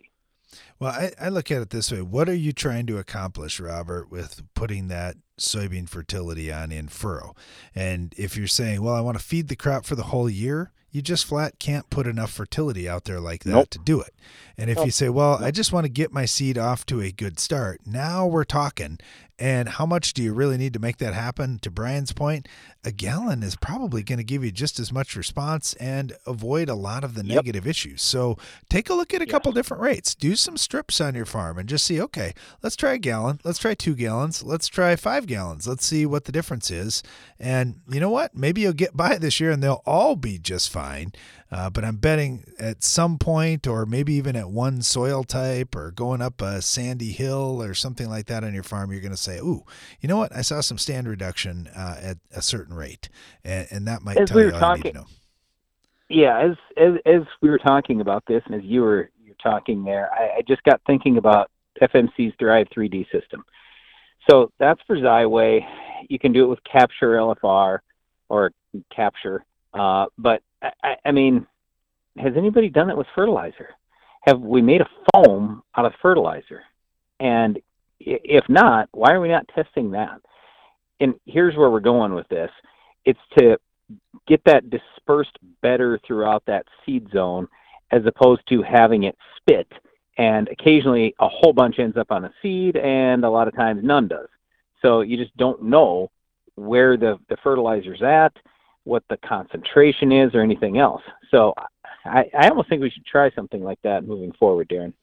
Well, I, I look at it this way. What are you trying to accomplish, Robert, with putting that soybean fertility on in furrow? And if you're saying, well, I want to feed the crop for the whole year, you just flat can't put enough fertility out there like that nope. to do it. And if you say, well, I just want to get my seed off to a good start, now we're talking. And how much do you really need to make that happen? To Brian's point, a gallon is probably going to give you just as much response and avoid a lot of the yep. negative issues. So take a look at a yeah. couple different rates. Do some strips on your farm and just see, okay, let's try a gallon. Let's try two gallons. Let's try five gallons. Let's see what the difference is. And you know what? Maybe you'll get by this year and they'll all be just fine. Uh, but I'm betting at some point, or maybe even at one soil type or going up a sandy hill or something like that on your farm, you're going to say, ooh, you know what? I saw some stand reduction uh, at a certain rate, and, and that might as tell we you all talking, you need to know. Yeah, as, as as we were talking about this, and as you were you're talking there, I, I just got thinking about F M C's Thrive three D system. So that's for Xyway. You can do it with Capture L F R or Capture, uh, but I, I mean, has anybody done it with fertilizer? Have we made a foam out of fertilizer? And if not, why are we not testing that? And here's where we're going with this. It's to get that dispersed better throughout that seed zone as opposed to having it spit. And occasionally a whole bunch ends up on a seed, and a lot of times none does. So you just don't know where the, the fertilizer's at, what the concentration is, or anything else. So I, I almost think we should try something like that moving forward, Darren.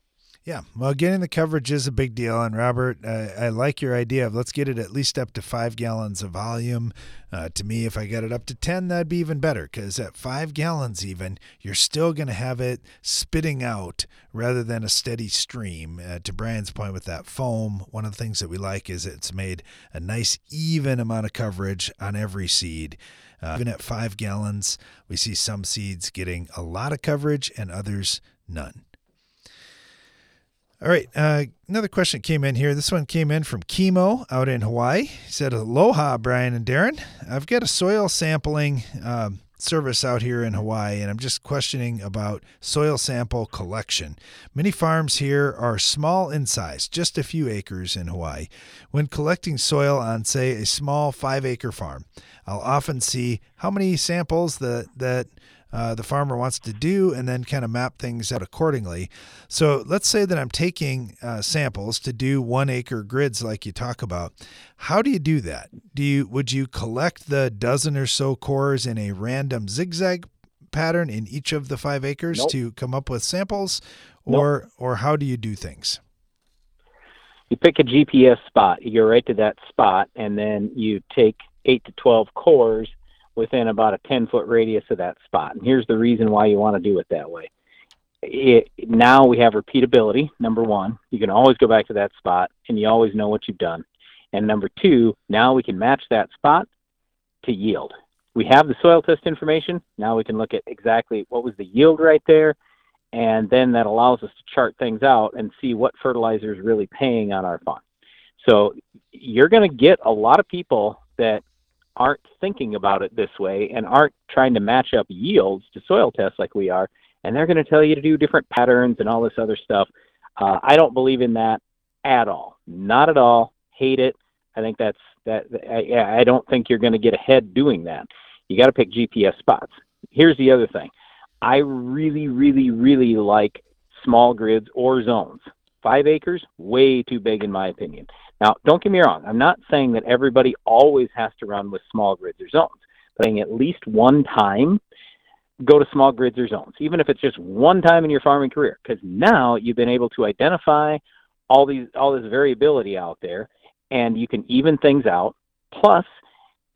Yeah, well, getting the coverage is a big deal. And Robert, I, I like your idea of let's get it at least up to five gallons of volume. Uh, to me, if I got it up to ten, that'd be even better, because at five gallons even, you're still going to have it spitting out rather than a steady stream. Uh, to Brian's point with that foam, one of the things that we like is it's made a nice even amount of coverage on every seed. Uh, even at five gallons, we see some seeds getting a lot of coverage and others none. All right, uh, another question came in here. This one came in from Kimo out in Hawaii. He said, aloha, Brian and Darren. I've got a soil sampling um, service out here in Hawaii, and I'm just questioning about soil sample collection. Many farms here are small in size, just a few acres in Hawaii. When collecting soil on, say, a small five-acre farm, I'll often see how many samples that that Uh, the farmer wants to do and then kind of map things out accordingly. So let's say that I'm taking uh, samples to do one acre grids like you talk about. How do you do that? Do you, would you collect the dozen or so cores in a random zigzag pattern in each of the five acres nope. to come up with samples or, nope. or how do you do things? You pick a G P S spot, you go right to that spot, and then you take eight to twelve cores within about a ten-foot radius of that spot. And here's the reason why you want to do it that way. It, now we have repeatability, number one. You can always go back to that spot, and you always know what you've done. And number two, now we can match that spot to yield. We have the soil test information. Now we can look at exactly what was the yield right there, and then that allows us to chart things out and see what fertilizer is really paying on our farm. So you're going to get a lot of people that aren't thinking about it this way and aren't trying to match up yields to soil tests like we are, and they're going to tell you to do different patterns and all this other stuff. Uh, I don't believe in that at all. Not at all. Hate it. I think that's that. I, I don't think you're going to get ahead doing that. You got to pick G P S spots. Here's the other thing. I really, really, really like small grids or zones. Five acres, way too big in my opinion. Now, don't get me wrong. I'm not saying that everybody always has to run with small grids or zones, but I think at least one time, go to small grids or zones, even if it's just one time in your farming career, because now you've been able to identify all these all this variability out there, and you can even things out. Plus,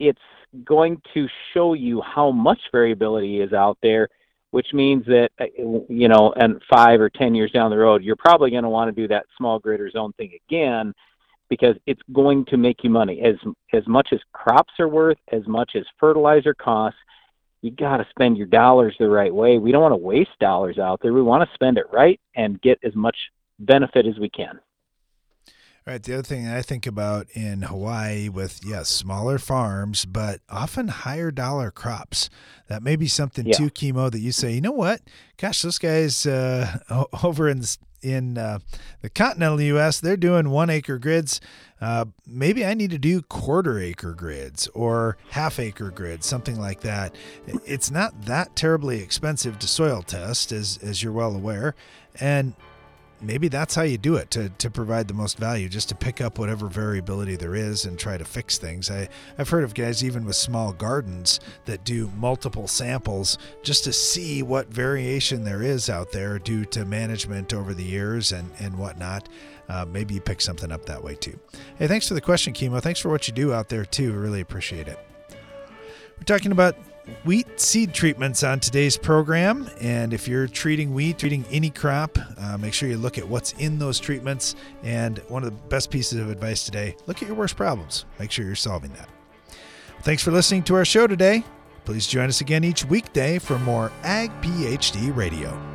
it's going to show you how much variability is out there, which means that, you know, and five or ten years down the road, you're probably going to want to do that small grid or zone thing again, because it's going to make you money. As as much as crops are worth, as much as fertilizer costs, you got to spend your dollars the right way. We don't want to waste dollars out there. We want to spend it right and get as much benefit as we can. All right. The other thing I think about in Hawaii with, yes, smaller farms, but often higher dollar crops. That may be something yeah. too, Kimo, that you say, you know what? Gosh, those guys uh, over in the, in uh, the continental U S, they're doing one acre grids. Uh, maybe I need to do quarter acre grids or half acre grids, something like that. It's not that terribly expensive to soil test, as as you're well aware. And maybe that's how you do it to, to provide the most value, just to pick up whatever variability there is and try to fix things. I, I've heard of guys even with small gardens that do multiple samples just to see what variation there is out there due to management over the years and, and whatnot. Uh, maybe you pick something up that way too. Hey, thanks for the question, Kimo. Thanks for what you do out there too. Really appreciate it. We're talking about wheat seed treatments on today's program, and if you're treating wheat, treating any crop, uh, make sure you look at what's in those treatments. And one of the best pieces of advice today, look at your worst problems. Make sure you're solving that. Thanks for listening to our show today. Please join us again each weekday for more Ag PhD Radio.